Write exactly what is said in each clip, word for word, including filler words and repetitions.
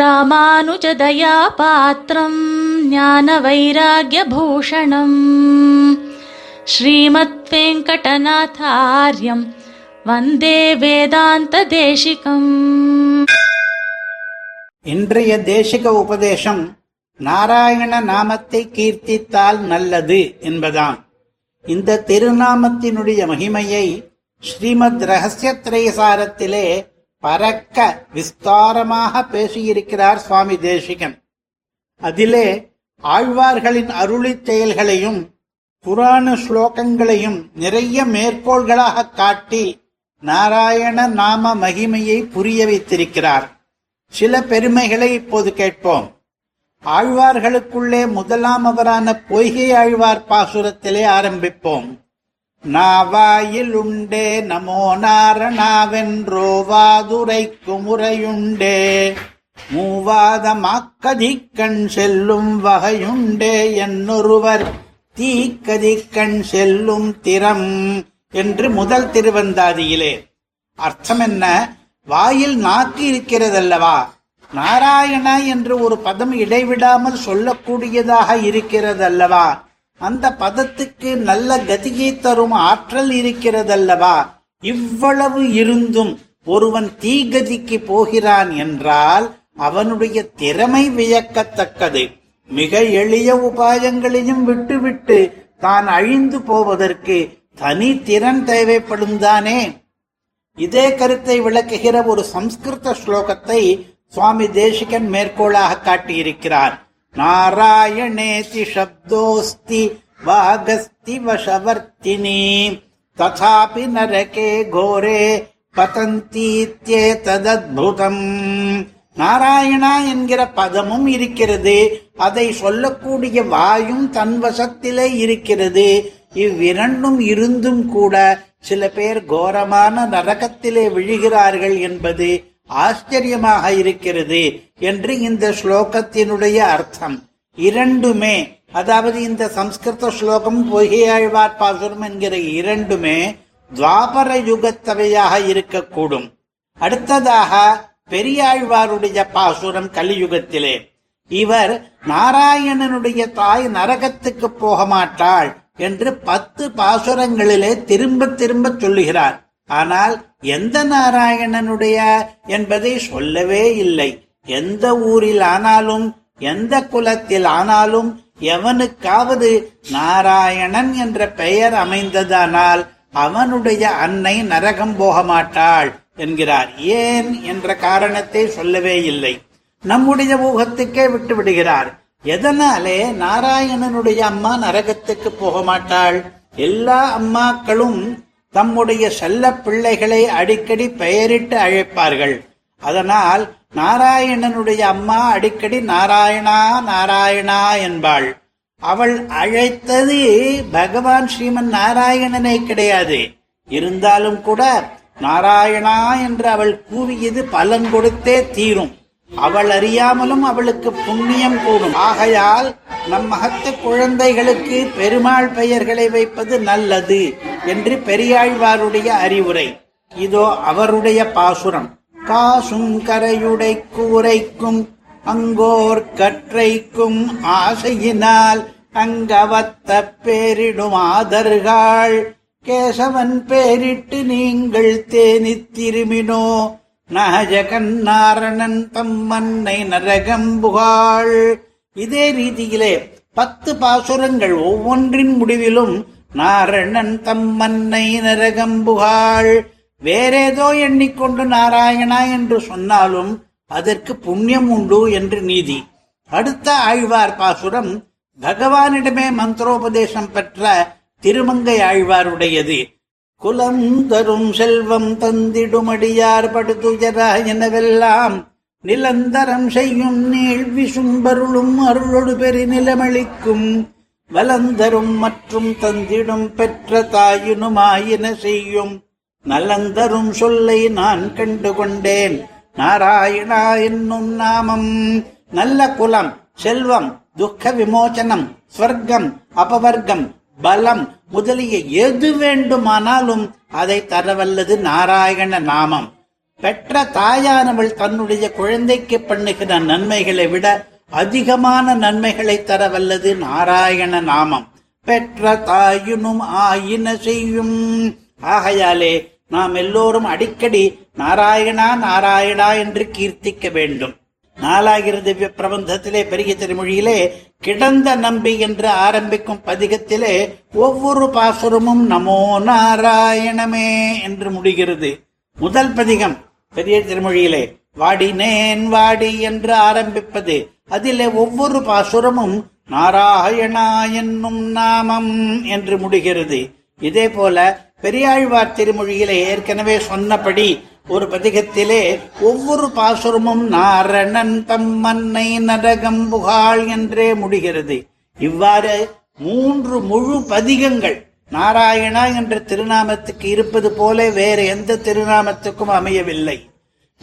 ராமானுஜதயா பாத்ரம் ஞான வைராக்ய பூஷணம் ஸ்ரீமத் வெங்கடநாதார்யம் வந்தே வேதாந்த தேசிகம். இன்றைய தேசிக உபதேசம் நாராயண நாமத்தை கீர்த்தித்தால் நல்லது என்பதாம். இந்த திருநாமத்தினுடைய மகிமையை ஸ்ரீமத் ரகசியத்ரய சாரத்திலே பரக்க விஸ்தாரமாக பேசியிருக்கிறார் சுவாமி தேசிகன். அதிலே ஆழ்வார்களின் அருளிச் செயல்களையும் புராண ஸ்லோகங்களையும் நிறைய மேற்கோள்களாக காட்டி நாராயண நாம மகிமையை புரிய வைத்திருக்கிறார். சில பெருமைகளை இப்போது கேட்போம். ஆழ்வார்களுக்குள்ளே முதலாம் அவரான பொய்கை ஆழ்வார் பாசுரத்திலே ஆரம்பிப்போம். நாவாயில் உண்டே நமோ நாரணாவென்றோ வாதுரைக்கும் முறையுண்டே, மூவாதமாக்கதிக்கண் செல்லும் வகையுண்டே என்னொருவர் தீக்கதிக்கண் செல்லும் திறம் என்று முதல் திருவந்தாதியிலே. அர்த்தம் என்ன? வாயில் நாக்கு இருக்கிறதல்லவா, நாராயணா என்று ஒரு பதம் இடைவிடாமல் சொல்லக்கூடியதாக இருக்கிறதல்லவா, அந்த பதத்துக்கு நல்ல கதியை தரும் ஆற்றல் இருக்கிறதல்லவா, இவ்வளவு இருந்தும் ஒருவன் தீகதிக்கு போகிறான் என்றால் அவனுடைய திறமை வியக்கத்தக்கது. மிக எளிய உபாயங்களையும் விட்டுவிட்டு தான் அழிந்து போவதற்கு தனி திறன் தேவைப்படும் தானே. இதே கருத்தை விளக்குகிற ஒரு சம்ஸ்கிருத ஸ்லோகத்தை சுவாமி தேசிகன் மேற்கோளாக காட்டியிருக்கிறார். நாராயணேதி சப்தோஸ்தி வாகஸ்தி வசவர்த்தினி ததாபி நரகே கோரே பதந்தீத்யே ததத்புதம். நாராயணா என்கிற பதமும் இருக்கிறது, அதை சொல்லக்கூடிய வாயும் தன்வசத்திலே இருக்கிறது. இவ்விரண்டும் இருந்தும் கூட சில பேர் கோரமான நரகத்திலே விழுகிறார்கள் என்பது ஆச்சரியமாக இருக்கிறது என்று இந்த ஸ்லோகத்தினுடைய அர்த்தம். இரண்டுமே, அதாவது இந்த சம்ஸ்கிருத ஸ்லோகம் பொய்கையாழ்வார் பாசுரம் என்கிற இரண்டுமே துவாபர யுகத்தவையாக இருக்கக்கூடும். அடுத்ததாக பெரியாழ்வாருடைய பாசுரம் கலியுகத்திலே. இவர் நாராயணனுடைய தாய் நரகத்துக்கு போக மாட்டாள் என்று பத்து பாசுரங்களிலே திரும்ப திரும்ப சொல்லுகிறார். ஆனால் எந்த நாராயணனுடைய என்பதை சொல்லவே இல்லை. எந்த ஊரில் ஆனாலும் எந்த குலத்தில் ஆனாலும் எவனுக்காவது நாராயணன் என்ற பெயர் அமைந்ததானால் அவனுடைய அன்னை நரகம் போக மாட்டாள் என்கிறார். ஏன் என்ற காரணத்தை சொல்லவே இல்லை. நம்முடைய ஊகத்துக்கே விட்டு விடுகிறார். எதனாலே நாராயணனுடைய அம்மா நரகத்துக்கு போக மாட்டாள்? எல்லா அம்மாக்களும் தம்முடைய செல்ல பிள்ளைகளை அடிக்கடி பெயரிட்டு அழைப்பார்கள். அதனால் நாராயணனுடைய அம்மா அடிக்கடி நாராயணா நாராயணா என்பாள். அவள் அழைத்தது பகவான் ஸ்ரீமன் நாராயணனை கிடையாது. இருந்தாலும் கூட நாராயணா என்று அவள் கூவியது பலன் கொடுத்தே தீரும். அவள் அறியாமலும் அவளுக்கு புண்ணியம் கூடும். ஆகையால் நம் மகத்து குழந்தைகளுக்கு பெருமாள் பெயர்களை வைப்பது நல்லது என்று பெரியாழ்வாருடைய அறிவுரை. இதோ அவருடைய பாசுரம். காசும் கரையுடைக்கு உரைக்கும் அங்கோர் கற்றைக்கும் ஆசையினால் அங்கவத்த பேரிடும் ஆதர்கள் கேசவன் பேரிட்டு நீங்கள் தேனி திரும்பினோ நகஜகன் நாரணன் தம்மன்னை நரகம் புகாள். இதே ரீதியிலே பத்து பாசுரங்கள் ஒவ்வொன்றின் முடிவிலும் நாரணன் தம்மன்னை நரகம் புகாள். வேறேதோ எண்ணிக்கொண்டு நாராயணா என்று சொன்னாலும் அதற்கு புண்ணியம் உண்டு என்று நீதி. அடுத்த ஆழ்வார் பாசுரம் பகவானிடமே மந்திரோபதேசம் பெற்ற திருமங்கை ஆழ்வாருடையது. குலம் தரும் செல்வம் தந்திடுமடியார் படுதுயரா எனவெல்லாம் நிலந்தரம் செய்யும் நீழ்விசும் பருளும் அருளொடு பெரி நிலமளிக்கும் வலந்தரும் மற்றும் தந்திடும் பெற்ற தாயினுமாயின செய்யும் நலந்தரும் சொல்லை நான் கண்டு கொண்டேன் நாராயணா என்னும் நாமம். நல்ல குலம், செல்வம், துக்க விமோச்சனம், ஸ்வர்க்கம், அபவர்க்கம், பலம் முதலிய எது வேண்டுமானாலும் அதை தரவல்லது நாராயண நாமம். பெற்ற தாயானவள் தன்னுடைய குழந்தைக்கு பண்ணுகிற நன்மைகளை விட அதிகமான நன்மைகளை தரவல்லது நாராயண நாமம். பெற்ற தாயினும் ஆயின செய்யும். ஆகையாலே நாம் எல்லோரும் அடிக்கடி நாராயணா நாராயணா என்று கீர்த்திக்க வேண்டும். நாலாயிர திவ்ய பிரபந்தத்திலே பெரிய திருமொழியிலே கிடந்த நம்பி என்று ஆரம்பிக்கும் பதிகத்திலே ஒவ்வொரு பாசுரமும் நமோ நாராயணமே என்று முடிகிறது. முதல் பதிகம் பெரிய திருமொழியிலே வாடினேன் வாடி என்று ஆரம்பிப்பது, அதிலே ஒவ்வொரு பாசுரமும் நாராயணா என்னும் நாமம் என்று முடிகிறது. இதே போல பெரியாழ்வார் திருமொழியிலே ஏற்கனவே சொன்னபடி ஒரு பதிகத்திலே ஒவ்வொரு பாசுரமும் நாரணன் தம் மன்னை நரகம் புகாள் என்றே முடிகிறது. இவ்வாறு மூன்று முழு பதிகங்கள் நாராயணா என்ற திருநாமத்துக்கு இருப்பது போல வேறு எந்த திருநாமத்துக்கும் அமையவில்லை.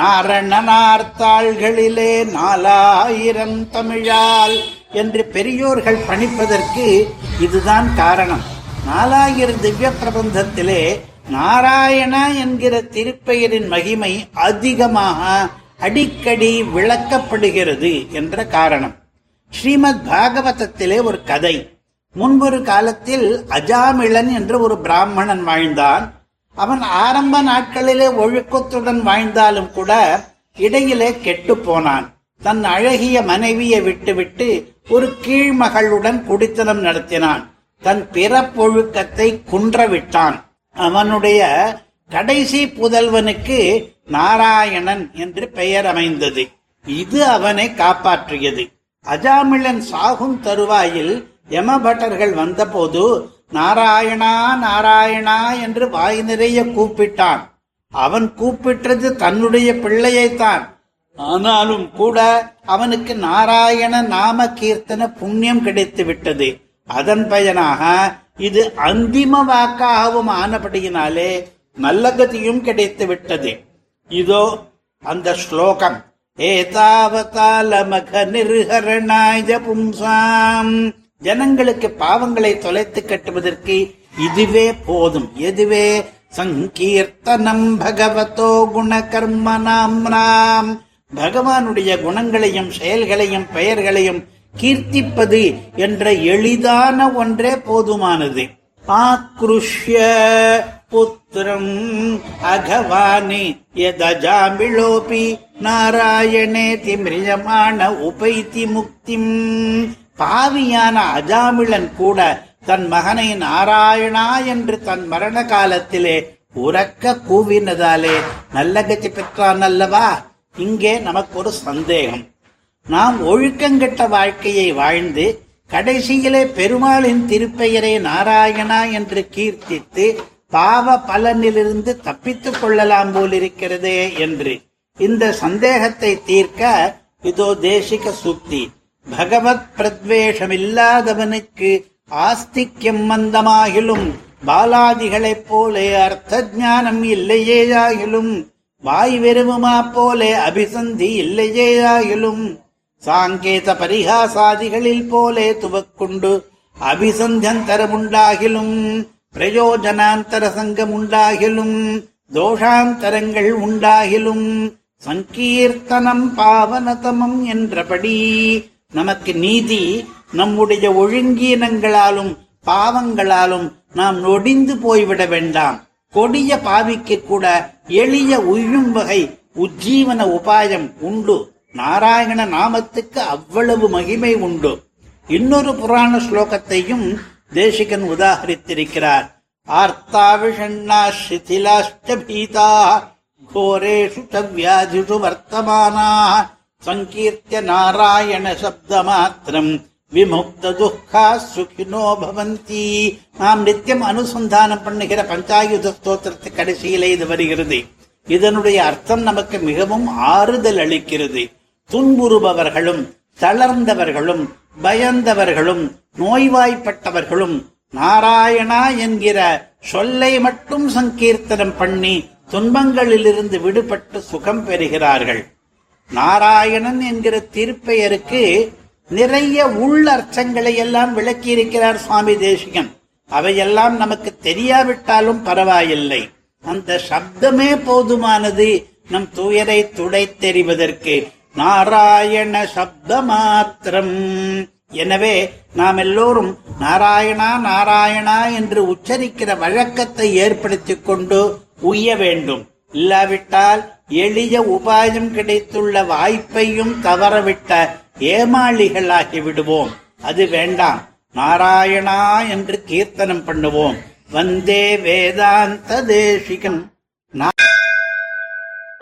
நாரணனார்த்தாள்களிலே நாலாயிரம் தமிழால் என்று பெரியோர்கள் பணிப்பதற்கு இதுதான் காரணம். நாலாயிர திவ்ய பிரபந்தத்திலே நாராயணா என்கிற திருப்பெயரின் மகிமை அதிகமாக அடிக்கடி விளக்கப்படுகிறது என்ற காரணம். ஸ்ரீமத் பாகவதத்திலே ஒரு கதை. முன்பொரு காலத்தில் அஜாமிளன் என்று ஒரு பிராமணன் வாழ்ந்தான். அவன் ஆரம்ப நாட்களிலே ஒழுக்கத்துடன் வாழ்ந்தாலும் கூட இடையிலே கெட்டு போனான். தன் அழகிய மனைவியை விட்டுவிட்டு ஒரு கீழ்மகளுடன் குடித்தனம் நடத்தினான். தன் பிறப்பொழுக்கத்தை குன்றவிட்டான். அவனுடைய கடைசி புதல்வனுக்கு நாராயணன் என்று பெயர் அமைந்தது. இது அவனை காப்பாற்றியது. அஜாமிளன் சாகும் தருவாயில் யமபட்டர்கள் வந்தபோது நாராயணா நாராயணா என்று வாய் நிறைய கூப்பிட்டான். அவன் கூப்பிட்டது தன்னுடைய பிள்ளையைத்தான். ஆனாலும் கூட அவனுக்கு நாராயண நாம கீர்த்தன புண்ணியம் கிடைத்து விட்டது. அதன் பயனாக இது அந்திம வாக்காகவும் ஆனபடியினாலே நல்ல கதியும் கிடைத்து விட்டது. இதோ அந்த ஸ்லோகம். ஏதாவதாலமக நிர்ஹரணாய பும்சாம். ஜனங்களுக்கு பாவங்களை தொலைத்து கட்டுவதற்கு இதுவே போதும். எதுவே சங்கீர்த்தனம் பகவதோ குண கர்மனாம் நாம். பகவானுடைய குணங்களையும் செயல்களையும் பெயர்களையும் கீர்த்திப்பது என்ற எளிதான ஒன்றே போதுமானது. ஆக்ருஷ்ய புத்திரம் அகவானி யதஜாமிலோபி நாராயணே திமிரியமான உபைதி முக்திம். பாவியான அஜாமிளன் கூட தன் மகனை நாராயணா என்று தன் மரண காலத்திலே உறக்க கூவினதாலே நல்ல கதி பெற்றான் அல்லவா? இங்கே நமக்கு ஒரு சந்தேகம். நாம் ஒழுக்கங்கெட்ட வாழ்க்கையை வாழ்ந்து கடைசியிலே பெருமாளின் திருப்பெயரை நாராயணா என்று கீர்த்தித்து பாவ பலனிலிருந்து தப்பித்துக் கொள்ளலாம் போலிருக்கிறதே என்று இந்த சந்தேகத்தை தீர்க்க இதோ தேசிக சூக்தி. பகவத் பிரத்வேஷம் இல்லாதவனுக்கு ஆஸ்திக்யம் மந்தமாகிலும் பாலாதிகளைப் போலே அர்த்த ஞானம் இல்லையேயாகிலும் வாய் வெறுமா போலே அபிசந்தி இல்லையேயாகிலும் சாங்கேத பரிகாசாதிகளில் போலே துவக்குண்டு அபிசந்தரமுண்டாகிலும் பிரயோஜனாந்தர சங்கம் உண்டாகிலும் தோஷாந்தரங்கள் உண்டாகிலும் சங்கீர்த்தனம் பாவனதமம் என்றபடி நமக்கு நீதி நம்முடைய ஒழுங்கீனங்களாலும் பாவங்களாலும் நாம் நொடிந்து போய்விட வேண்டாம். கொடிய பாவிக்கு கூட எளிய உய்யும் வகை உஜ்ஜீவன உபாயம் உண்டு. நாராயண நாமத்துக்கு அவ்வளவு மகிமை உண்டு. இன்னொரு புராண ஸ்லோகத்தையும் தேசிகன் உதாகரித்திருக்கிறார். ஆர்த்தாவிஷண்ணா சிதிலாஷ்டபீதா கோரேஷு சவ்யாதிஷு வர்த்தமானா சங்கீர்த்திய நாராயண சப்த மாத்திரம் விமுக்த துக்கா சுகினோ பவந்தி. நாம் நித்தியம் அனுசந்தானம் பண்ணுகிற பஞ்சாயுத ஸ்தோத்திரத்து கடைசியிலே இது வருகிறது. இதனுடைய அர்த்தம் நமக்கு மிகவும் ஆறுதல் அளிக்கிறது. துன்புறுபவர்களும் தளர்ந்தவர்களும் பயந்தவர்களும் நோய்வாய்ப்பட்டவர்களும் நாராயணா என்கிற சொல்லை மட்டும் சங்கீர்த்தனம் பண்ணி துன்பங்களிலிருந்து விடுபட்டு சுகம் பெறுகிறார்கள். நாராயணன் என்கிற திருப்பெயருக்கு நிறைய உள்ளர்த்தங்களை எல்லாம் விளக்கியிருக்கிறார் சுவாமி தேசிகன். அவையெல்லாம் நமக்கு தெரியாவிட்டாலும் பரவாயில்லை. அந்த சப்தமே போதுமானது நம் துயரை துடைத்தெறிவதற்கு நாராயண சப்த மாத்திரம். எனவே நாம் எல்லோரும் நாராயணா நாராயணா என்று உச்சரிக்கிற வழக்கத்தை ஏற்படுத்திக் கொண்டு உய்ய வேண்டும். இல்லாவிட்டால் எளிய உபாயம் கிடைத்துள்ள வாய்ப்பையும் தவறவிட்ட ஏமாளிகளாகி விடுவோம். அது வேண்டாம். நாராயணா என்று கீர்த்தனம் பண்ணுவோம். வந்தே வேதாந்த தேசிகன்.